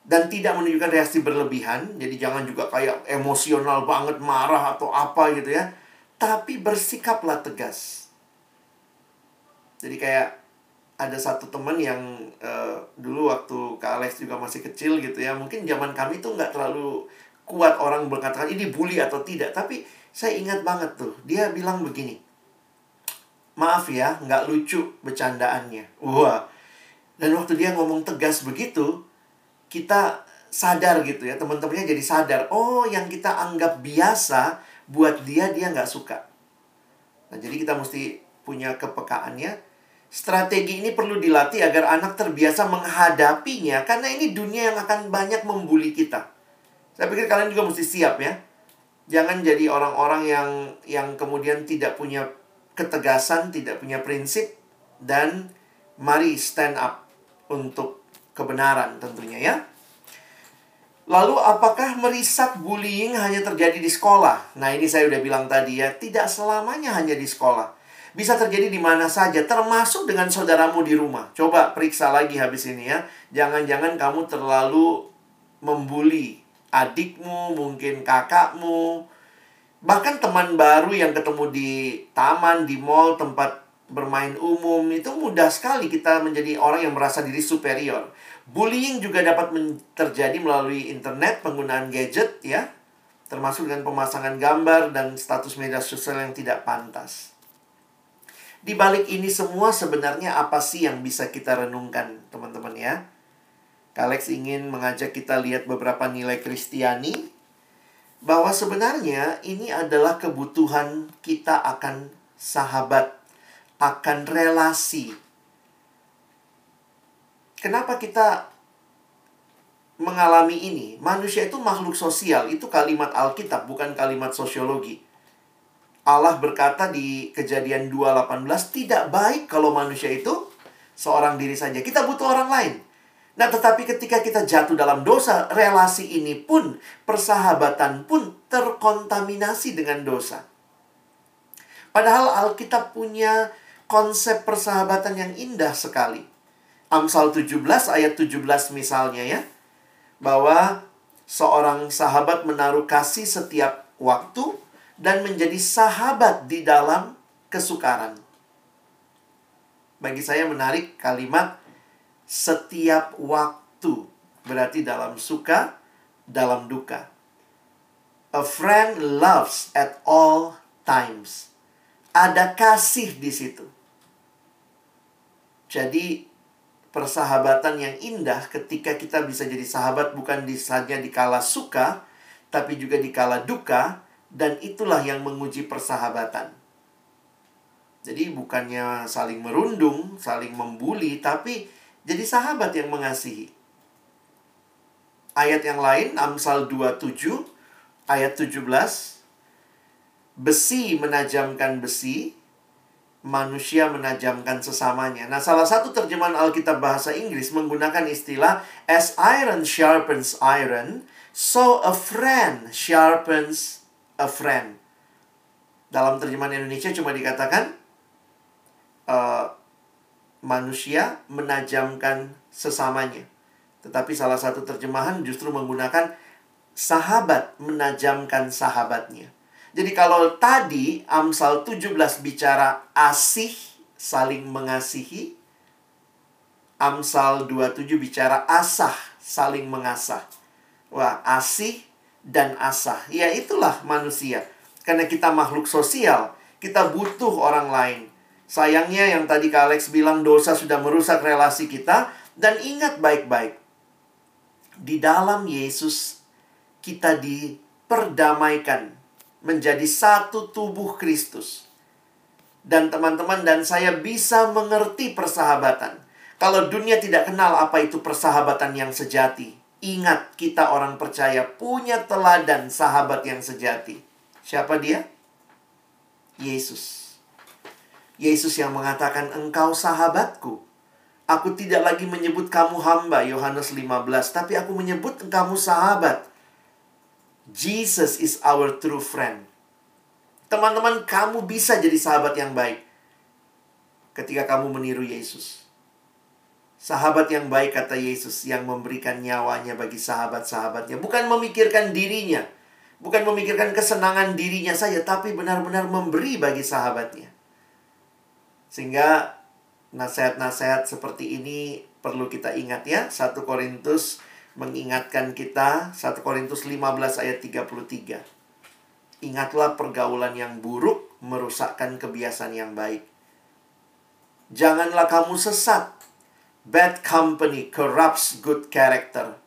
dan tidak menunjukkan reaksi berlebihan. Jadi jangan juga kayak emosional banget, marah atau apa gitu ya. Tapi bersikaplah tegas. Jadi kayak ada satu teman yang dulu waktu Kak Alex juga masih kecil gitu ya. Mungkin zaman kami tuh nggak terlalu kuat orang berkatakan ini bully atau tidak. Tapi saya ingat banget tuh, dia bilang begini. Maaf ya, nggak lucu bercandaannya. Wah. Dan waktu dia ngomong tegas begitu, kita sadar gitu ya, teman-temannya jadi sadar. Oh, yang kita anggap biasa, buat dia, dia nggak suka. Nah, jadi kita mesti punya kepekaannya. Strategi ini perlu dilatih agar anak terbiasa menghadapinya, karena ini dunia yang akan banyak membuli kita. Saya pikir kalian juga mesti siap ya. Jangan jadi orang-orang yang kemudian tidak punya ketegasan, tidak punya prinsip, dan mari stand up untuk kebenaran tentunya ya. Lalu apakah merisak bullying hanya terjadi di sekolah? Nah, ini saya udah bilang tadi ya, tidak selamanya hanya di sekolah. Bisa terjadi di mana saja, termasuk dengan saudaramu di rumah. Coba periksa lagi habis ini ya. Jangan-jangan kamu terlalu membuli adikmu, mungkin kakakmu, bahkan teman baru yang ketemu di taman, di mall, tempat bermain umum. Itu mudah sekali kita menjadi orang yang merasa diri superior. Bullying juga dapat terjadi melalui internet, penggunaan gadget ya, termasuk dengan pemasangan gambar dan status media sosial yang tidak pantas. Di balik ini semua sebenarnya apa sih yang bisa kita renungkan, teman-teman ya? Alex ingin mengajak kita lihat beberapa nilai Kristiani, bahwa sebenarnya ini adalah kebutuhan kita akan sahabat, akan relasi. Kenapa kita mengalami ini? Manusia itu makhluk sosial, itu kalimat Alkitab, bukan kalimat sosiologi. Allah berkata di Kejadian 2:18, tidak baik kalau manusia itu seorang diri saja. Kita butuh orang lain. Nah, tetapi ketika kita jatuh dalam dosa, relasi ini pun, persahabatan pun terkontaminasi dengan dosa. Padahal Alkitab punya konsep persahabatan yang indah sekali. Amsal 17 ayat 17 misalnya ya, bahwa seorang sahabat menaruh kasih setiap waktu dan menjadi sahabat di dalam kesukaran. Bagi saya menarik kalimat setiap waktu, berarti dalam suka, dalam duka. A friend loves at all times. Ada kasih di situ. Jadi persahabatan yang indah ketika kita bisa jadi sahabat bukan saja di kala suka, tapi juga di kala duka, dan itulah yang menguji persahabatan. Jadi bukannya saling merundung, saling membuli, tapi jadi sahabat yang mengasihi. Ayat yang lain, Amsal 27, ayat 17. Besi menajamkan besi, manusia menajamkan sesamanya. Nah, salah satu terjemahan Alkitab bahasa Inggris menggunakan istilah as iron sharpens iron, so a friend sharpens a friend. Dalam terjemahan Indonesia cuma dikatakan, manusia menajamkan sesamanya. Tetapi salah satu terjemahan justru menggunakan sahabat menajamkan sahabatnya. Jadi kalau tadi Amsal 17 bicara asih, saling mengasihi, Amsal 27 bicara asah, saling mengasah. Wah, asih dan asah. Ya, itulah manusia. Karena kita makhluk sosial, kita butuh orang lain. Sayangnya yang tadi Kak Alex bilang dosa sudah merusak relasi kita. Dan ingat baik-baik. Di dalam Yesus kita diperdamaikan menjadi satu tubuh Kristus. Dan teman-teman dan saya bisa mengerti persahabatan. Kalau dunia tidak kenal apa itu persahabatan yang sejati. Ingat, kita orang percaya punya teladan sahabat yang sejati. Siapa dia? Yesus. Yesus yang mengatakan, engkau sahabatku. Aku tidak lagi menyebut kamu hamba, Yohanes 15. Tapi aku menyebut kamu sahabat. Jesus is our true friend. Teman-teman, kamu bisa jadi sahabat yang baik ketika kamu meniru Yesus. Sahabat yang baik, kata Yesus, yang memberikan nyawanya bagi sahabat-sahabatnya. Bukan memikirkan dirinya. Bukan memikirkan kesenangan dirinya saja, tapi benar-benar memberi bagi sahabatnya. Sehingga nasihat-nasihat seperti ini perlu kita ingat ya. 1 Korintus mengingatkan kita, 1 Korintus 15 ayat 33. Ingatlah pergaulan yang buruk merusakkan kebiasaan yang baik. janganlah kamu sesat. Bad company corrupts good character.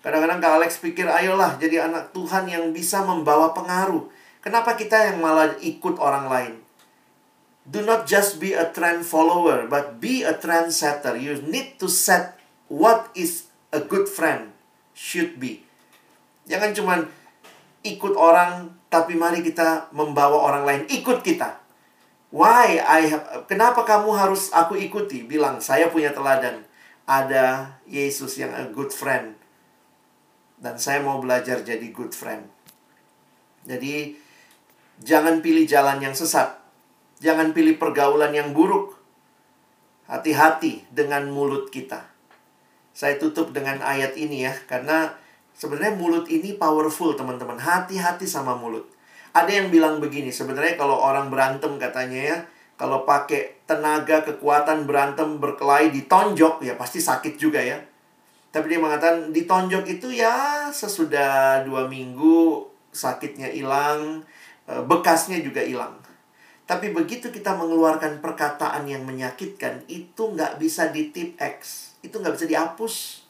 Kadang-kadang Kak Alex pikir, ayolah jadi anak Tuhan yang bisa membawa pengaruh. Kenapa kita yang malah ikut orang lain? Do not just be a trend follower, but be a trendsetter. You need to set what is a good friend should be. Jangan cuman ikut orang, tapi mari kita membawa orang lain ikut kita. Why kenapa kamu harus aku ikuti? Bilang, saya punya teladan. Ada Yesus yang a good friend. Dan saya mau belajar jadi good friend. Jadi, jangan pilih jalan yang sesat. Jangan pilih pergaulan yang buruk. Hati-hati dengan mulut kita. Saya tutup dengan ayat ini ya. Karena sebenarnya mulut ini powerful, teman-teman. Hati-hati sama mulut. Ada yang bilang begini, sebenarnya kalau orang berantem katanya ya, kalau pakai tenaga, kekuatan, berantem, berkelahi, ditonjok, ya pasti sakit juga ya. Tapi dia mengatakan, ditonjok itu ya sesudah 2 minggu, sakitnya hilang, bekasnya juga hilang. Tapi begitu kita mengeluarkan perkataan yang menyakitkan, itu nggak bisa di tip X. Itu nggak bisa dihapus.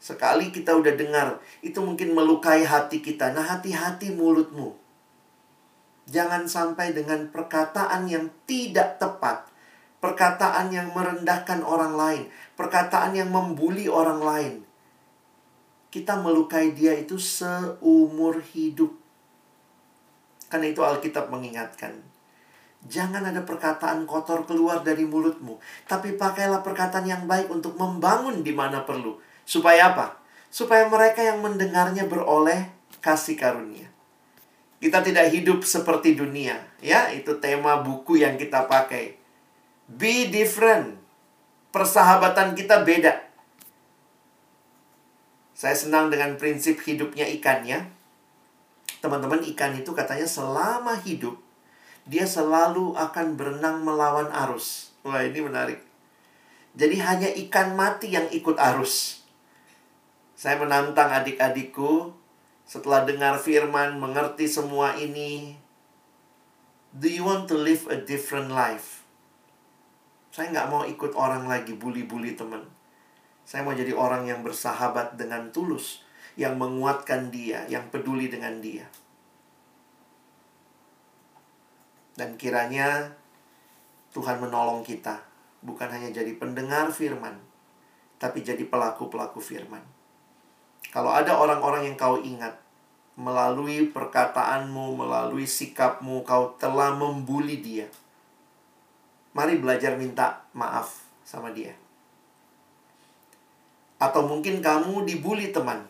Sekali kita udah dengar, itu mungkin melukai hati kita. Nah, hati-hati mulutmu. Jangan sampai dengan perkataan yang tidak tepat. Perkataan yang merendahkan orang lain. Perkataan yang membuli orang lain. Kita melukai dia itu seumur hidup. Karena itu Alkitab mengingatkan. Jangan ada perkataan kotor keluar dari mulutmu. Tapi pakailah perkataan yang baik untuk membangun di mana perlu. Supaya apa? Supaya mereka yang mendengarnya beroleh kasih karunia. Kita tidak hidup seperti dunia. Ya, itu tema buku yang kita pakai. Be different. Persahabatan kita beda. Saya senang dengan prinsip hidupnya ikan ya. Teman-teman, ikan itu katanya selama hidup, dia selalu akan berenang melawan arus. Wah, ini menarik. Jadi hanya ikan mati yang ikut arus. Saya menantang adik-adikku, setelah dengar firman, mengerti semua ini. Do you want to live a different life? Saya nggak mau ikut orang lagi bully-bully teman. Saya mau jadi orang yang bersahabat dengan tulus, yang menguatkan dia, yang peduli dengan dia. Dan kiranya Tuhan menolong kita, bukan hanya jadi pendengar firman, tapi jadi pelaku-pelaku firman. Kalau ada orang-orang yang kau ingat, melalui perkataanmu, melalui sikapmu, kau telah membuli dia, mari belajar minta maaf sama dia. Atau mungkin kamu dibully teman,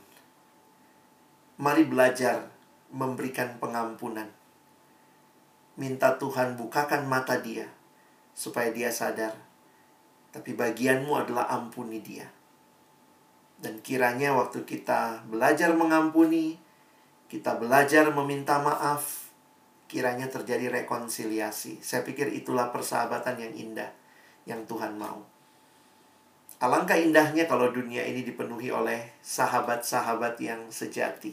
mari belajar memberikan pengampunan. Minta Tuhan bukakan mata dia, supaya dia sadar. Tapi bagianmu adalah ampuni dia. Dan kiranya waktu kita belajar mengampuni, kita belajar meminta maaf, kiranya terjadi rekonsiliasi. Saya pikir itulah persahabatan yang indah, yang Tuhan mau. Alangkah indahnya kalau dunia ini dipenuhi oleh sahabat-sahabat yang sejati.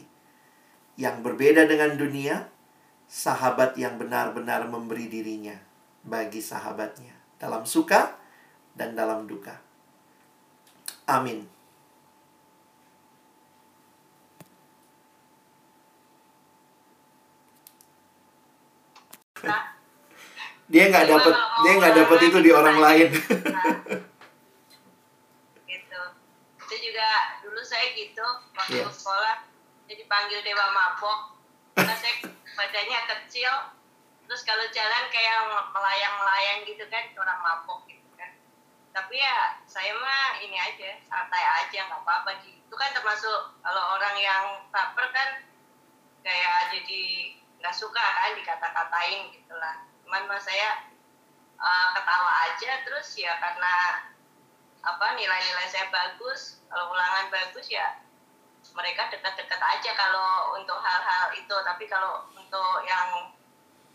Yang berbeda dengan dunia, sahabat yang benar-benar memberi dirinya bagi sahabatnya. Dalam suka dan dalam duka. Amin. Dia nggak dapat itu di orang lain. Dulu saya gitu waktu sekolah, jadi panggil dewa mabok. Karena saya badannya kecil, terus kalau jalan kayak melayang-layang gitu kan, orang mabok gitu kan. Tapi ya saya mah ini aja, santai aja, nggak apa-apa. Itu kan termasuk kalau orang yang baper kan kayak jadi nggak suka kan dikata-katain gitulah. Cuman mas saya ketawa aja, terus ya karena apa nilai-nilai saya bagus, kalau ulangan bagus ya mereka dekat-dekat aja kalau untuk hal-hal itu. Tapi kalau untuk yang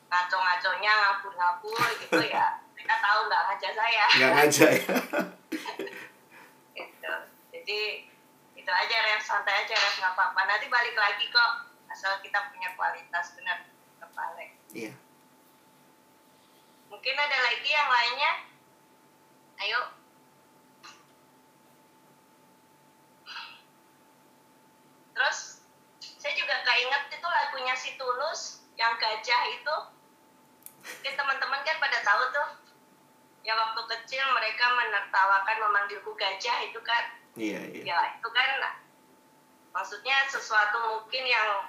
ngaco-ngaconya, ngabur-ngabur gitu ya mereka tahu nggak ngajak saya. Nggak ngajak ya. Gitu. Jadi itu aja, Ref, santai aja, Ref, nggak apa-apa. Nanti balik lagi kok, asal kita punya kualitas benar kepala. Iya. Mungkin ada lagi yang lainnya? Ayo. Terus saya juga gak inget itu lagunya si Tulus yang gajah itu. Jadi teman-teman kan pada tahu tuh. Ya waktu kecil mereka menertawakan memanggilku gajah itu kan. Iya, iya. Ya itu kan maksudnya sesuatu mungkin yang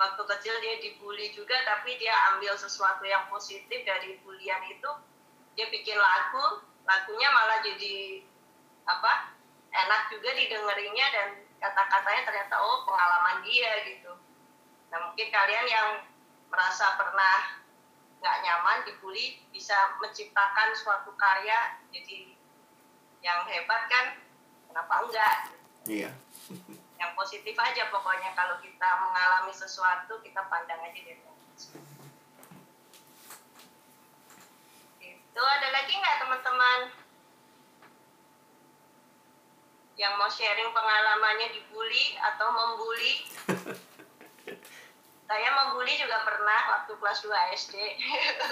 waktu kecil dia dibully juga, tapi dia ambil sesuatu yang positif dari bulian itu, dia bikin lagu, lagunya malah jadi apa enak juga didengerinnya, dan kata-katanya ternyata oh pengalaman dia gitu. Nah mungkin kalian yang merasa pernah nggak nyaman dibully bisa menciptakan suatu karya jadi yang hebat kan, kenapa enggak? Iya. Yang positif aja pokoknya, kalau kita mengalami sesuatu kita pandang aja dari positif. Itu ada lagi nggak teman-teman yang mau sharing pengalamannya dibully atau membuli? Saya membuli juga pernah waktu kelas 2 SD.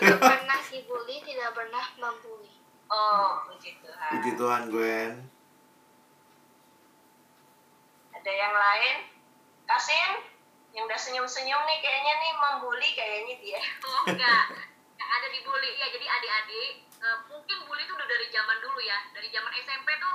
Tidak pernah dibully, tidak pernah membuli. Oh puji Tuhan. Puji Tuhan Gwen. Ada yang lain? Kasin, yang udah senyum-senyum nih, kayaknya nih membuli kayaknya dia. Oh enggak, enggak ada dibully. Ya jadi adik-adik, mungkin bully itu udah dari zaman dulu ya. Dari zaman SMP tuh,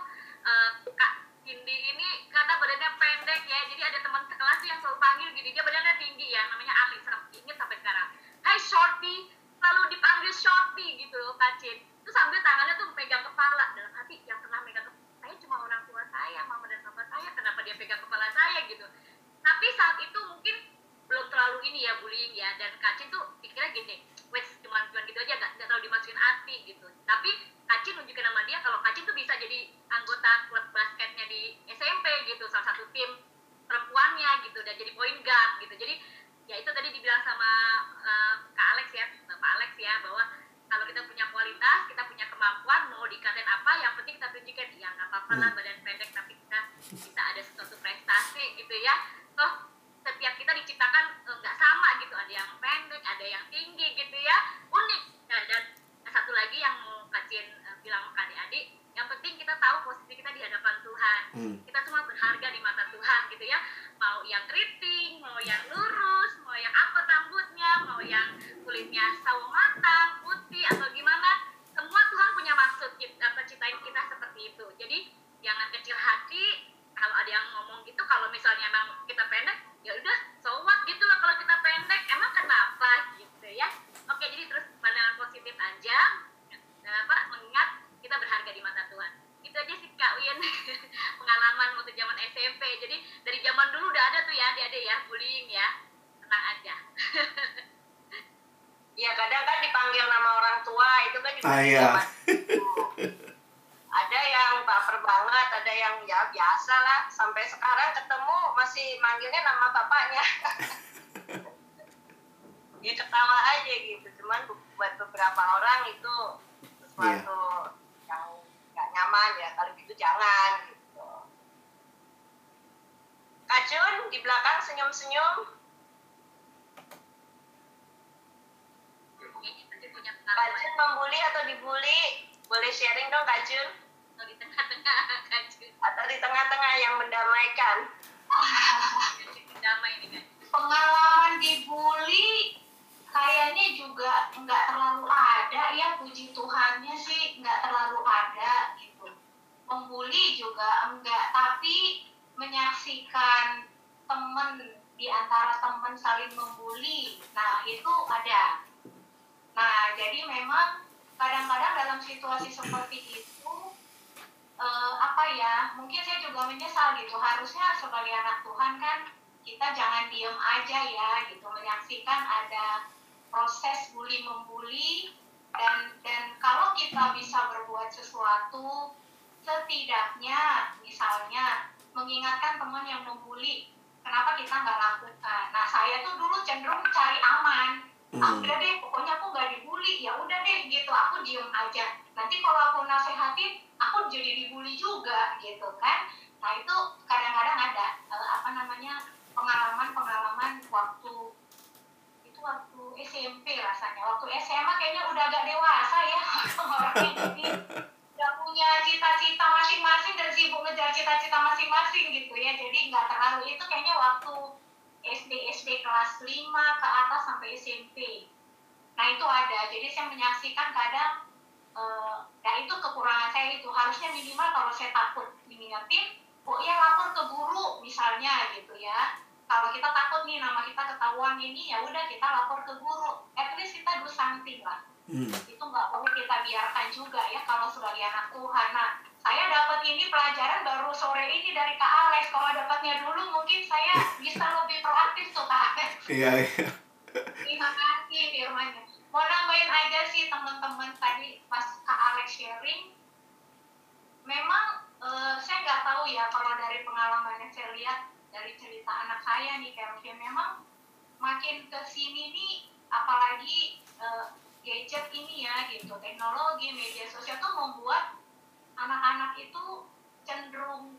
Kak Cindy ini karena badannya pendek ya. Jadi ada teman sekelas yang selalu panggil gini, dia badannya tinggi ya, namanya Alex, inget sampai sekarang. Hai Shorty, selalu dipanggil Shorty gitu loh Kak Cin. Terus sambil tangannya tuh pegang kepala, dalam hati yang pernah megang kepala. Saya cuma orang tua saya, mama dan papa saya, kenapa dia pegang kepala saya gitu. Tapi saat itu mungkin belum terlalu ini ya bullying ya, dan Kacin tuh pikirnya gini, wes cuma gitu aja, nggak terlalu dimasukin hati gitu. Tapi Kacin nunjukin sama dia kalau Kacin tuh bisa jadi anggota klub basketnya di SMP gitu, salah satu tim perempuannya gitu, dan jadi point guard gitu. Jadi ya itu tadi dibilang sama Kak Alex ya, Bapak Alex ya, bahwa kalau kita punya kualitas, kita punya kemampuan, mau dikatain apa, yang penting kita tunjukkan. Ya nggak apa-apa lah badan pendek, tapi kita bisa ada sesuatu prestasi gitu ya. Toh setiap kita diciptakan nggak sama gitu, ada yang pendek, ada yang tinggi gitu ya, unik. Nah, dan satu lagi yang mau Kacin bilang ke adik-adik, yang penting kita tahu posisi kita di hadapan Tuhan. Kita semua berharga di mata Tuhan gitu ya. Mau yang keriting, mau yang lurus, mau yang apa rambutnya, mau yang kulitnya sawo matang, atau gimana, semua Tuhan punya maksud ciptain kita seperti itu. Jadi jangan kecil hati kalau ada yang ngomong gitu. Kalau misalnya emang kita pendek, ya udah so what gitu loh, kalau kita pendek emang kenapa gitu ya. Oke, jadi terus pandangan positif aja, mengingat kita berharga di mata Tuhan. Itu aja sih Kak Win pengalaman waktu zaman SMP. Jadi dari zaman dulu udah ada tuh ya adik-adik ya, bullying ya, tenang aja. Ya kadang kan dipanggil nama orang tua itu kan juga zaman dulu. Ada yang baper banget, ada yang ya biasa lah. Sampai sekarang ketemu masih manggilnya nama bapaknya. Ya ketawa aja gitu. Cuman buat beberapa orang itu sesuatu yang gak nyaman ya. Kalau gitu jangan gitu. Kak Jun di belakang senyum-senyum. Kak Jun membuli atau dibully? Boleh sharing dong Kak Jun. Atau di tengah-tengah Kak Jun. Atau di tengah-tengah yang mendamaikan. Damai nih Kak. Pengalaman dibully kayaknya juga nggak terlalu ada ya, puji Tuhannya sih nggak terlalu ada gitu. Membuli juga enggak, tapi menyaksikan temen di antara temen saling membuli, nah itu ada. Nah, jadi memang kadang-kadang dalam situasi seperti itu, mungkin saya juga menyesal gitu. Harusnya sebagai anak Tuhan kan, kita jangan diem aja ya, gitu. Menyaksikan ada proses bully-membuli, dan kalau kita bisa berbuat sesuatu, setidaknya, misalnya, mengingatkan teman yang membuli, kenapa kita nggak lakukan? Nah, saya tuh dulu cenderung cari aman. Udah deh, pokoknya aku gak dibully, ya udah deh gitu, aku diem aja. Nanti kalau aku nasehatin, aku jadi dibully juga gitu kan. Nah itu kadang-kadang ada pengalaman waktu SMP rasanya. Waktu SMA kayaknya udah agak dewasa ya orangnya, jadi udah cita-cita masing-masing gitu ya. Jadi nggak terlalu, itu kayaknya waktu SD kelas 5 ke atas sampai SMP. Nah itu ada, jadi saya menyaksikan kadang ya itu kekurangan saya itu. Harusnya minimal kalau saya takut diminyatin, oh ya lapor ke guru misalnya gitu ya. Kalau kita takut nih nama kita ketahuan ini, ya udah kita lapor ke guru. At least kita do something lah. Itu nggak perlu kita biarkan juga ya kalau sebagai anak Tuhan. Nah, saya dapat ini pelajaran baru sore ini dari Kak Alex. Kalau dapatnya dulu mungkin saya bisa lebih proaktif tuh Kak Alex. Iya. Terima kasih firmannya. Mau nambahin aja sih teman-teman tadi pas Kak Alex sharing. Memang saya nggak tahu ya kalau dari pengalaman yang saya lihat dari cerita anak saya nih Kelvin, memang makin kesini nih apalagi gadget ini ya gitu, teknologi, media sosial tuh membuat anak-anak itu cenderung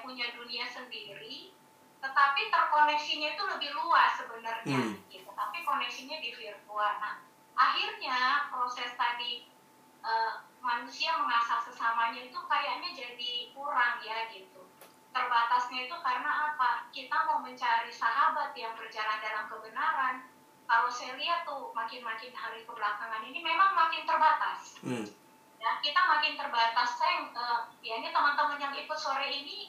punya dunia sendiri, tetapi terkoneksinya itu lebih luas sebenarnya gitu, tapi koneksinya di virtual. Nah akhirnya proses tadi manusia mengasah sesamanya itu kayaknya jadi kurang ya gitu. Terbatasnya itu karena apa? Kita mau mencari sahabat yang berjalan dalam kebenaran. Kalau saya lihat tuh makin-makin hari kebelakangan ini memang makin terbatas. Ya, kita makin terbatas. Saya, ya ini teman-teman yang ikut sore ini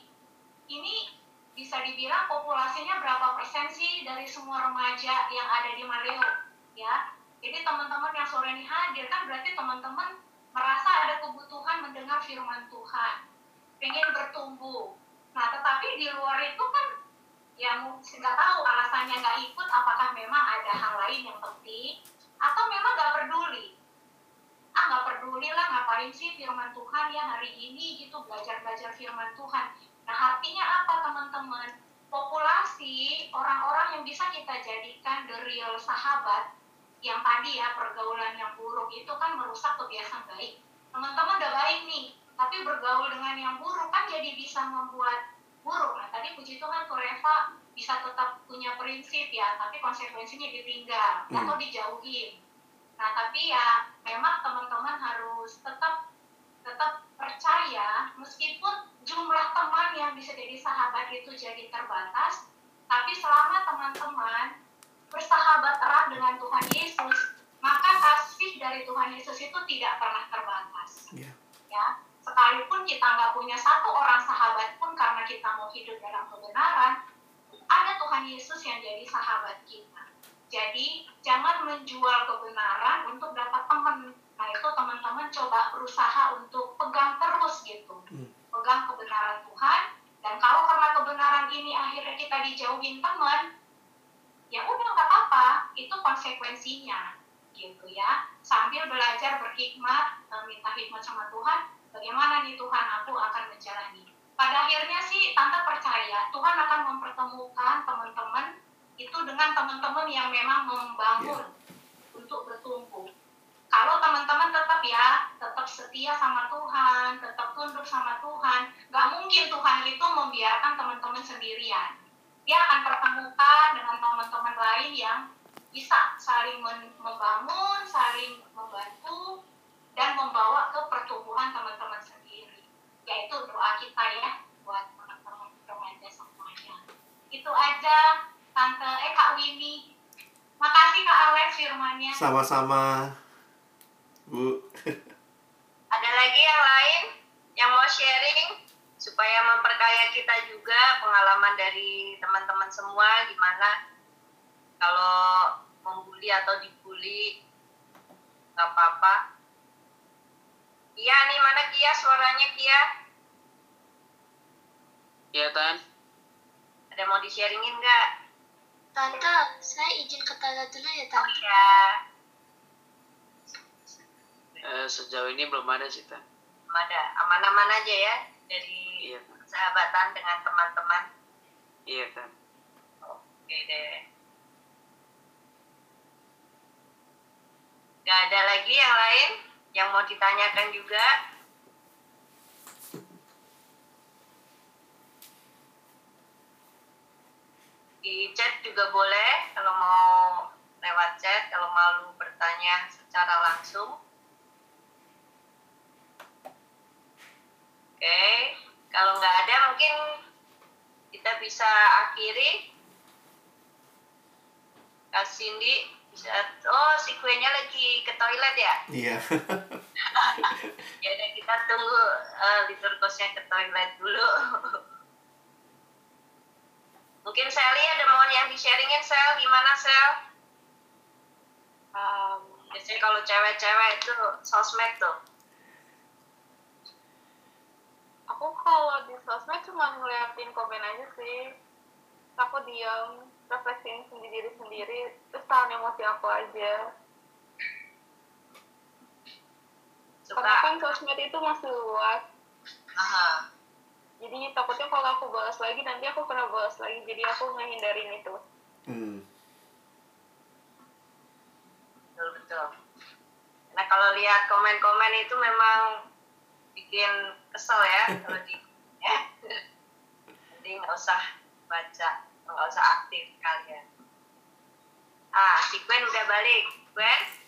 bisa dibilang populasinya berapa persen sih dari semua remaja yang ada di Maleo, ya? Jadi teman-teman yang sore ini hadir kan berarti teman-teman merasa ada kebutuhan mendengar firman Tuhan, pengen bertumbuh. Nah, tetapi di luar itu kan ya nggak tahu alasannya nggak ikut, apakah memang ada hal lain yang penting atau memang nggak peduli. Nggak peduli lah, ngapain sih firman Tuhan ya hari ini gitu, belajar-belajar firman Tuhan. Nah artinya apa teman-teman? Populasi orang-orang yang bisa kita jadikan the real sahabat, yang tadi ya pergaulan yang buruk itu kan merusak kebiasaan baik. Teman-teman udah baik nih, tapi bergaul dengan yang buruk kan jadi bisa membuat buruk. Nah tadi puji Tuhan tuh Reva bisa tetap punya prinsip ya, tapi konsekuensinya ditinggal atau dijauhin. Nah tapi ya memang teman-teman harus tetap percaya meskipun jumlah teman yang bisa jadi sahabat itu jadi terbatas, tapi selama teman-teman bersahabat erat dengan Tuhan Yesus, maka kasih dari Tuhan Yesus itu tidak pernah terbatas. Ya. Sekalipun kita nggak punya satu orang sahabat pun karena kita mau hidup dalam kebenaran, ada Tuhan Yesus yang jadi sahabat kita. Jadi jangan menjual kebenaran untuk dapat teman. Nah itu teman-teman coba berusaha untuk pegang terus gitu, pegang kebenaran Tuhan. Dan kalau karena kebenaran ini akhirnya kita dijauhin teman, ya udah nggak apa-apa, itu konsekuensinya gitu ya. Sambil belajar berhikmat, minta hikmat sama Tuhan. Bagaimana nih Tuhan, aku akan menjalani. Pada akhirnya sih Tante percaya Tuhan akan mempertemukan teman-teman itu dengan teman-teman yang memang membangun untuk bertumbuh. Kalau teman-teman tetap setia sama Tuhan, tetap tunduk sama Tuhan, gak mungkin Tuhan itu membiarkan teman-teman sendirian. Dia akan pertemukan dengan teman-teman lain yang bisa saling membangun, saling membantu, dan membawa ke pertumbuhan teman-teman sendiri, yaitu doa kita ya buat teman-teman remaja semuanya. Itu aja Tante Kak Winnie. Makasih Kak Alex firmannya. Sama-sama Bu. Ada lagi yang lain yang mau sharing supaya memperkaya kita juga, pengalaman dari teman-teman semua gimana kalau membuli atau dibully, nggak apa-apa. Iya nih, mana Kia suaranya Kia? Iya Tan. Ada mau di-sharingin nggak? Tante, saya izin ke toilet dulu ya Tante. Iya. Sejauh ini belum ada sih Tan. Belum ada, aman-aman aja ya dari persahabatan dengan teman-teman. Iya Tan. Oke deh. Nggak ada lagi yang lain yang mau ditanyakan juga? Di chat juga boleh, kalau mau lewat chat, kalau mau bertanya secara langsung. Oke. Kalau nggak ada mungkin kita bisa akhiri. Kak Cindy, bisa, oh si kuenya lagi ke toilet ya? Iya. Ya udah, kita tunggu liturgosnya ke toilet dulu. Mungkin Sally ada mau yang di-sharingin, Sel? Gimana, Sel? Biasanya kalau cewek-cewek itu sosmed tuh. Aku kalau di sosmed cuma ngeliatin komen aja sih. Aku diam, refleksiin sendiri-sendiri, terus tahan emosi aku aja. Suka. Karena kan sosmed itu masih luas. Aha. Jadi takutnya kalau aku balas lagi, nanti aku kena balas lagi. Jadi aku ngehindarin itu. Betul-betul. Nah kalau lihat komen-komen itu memang bikin kesel ya. Kalau di, ya. Jadi nggak usah baca, nggak usah aktif kalian. Ah, si Gwen udah balik. Gwen?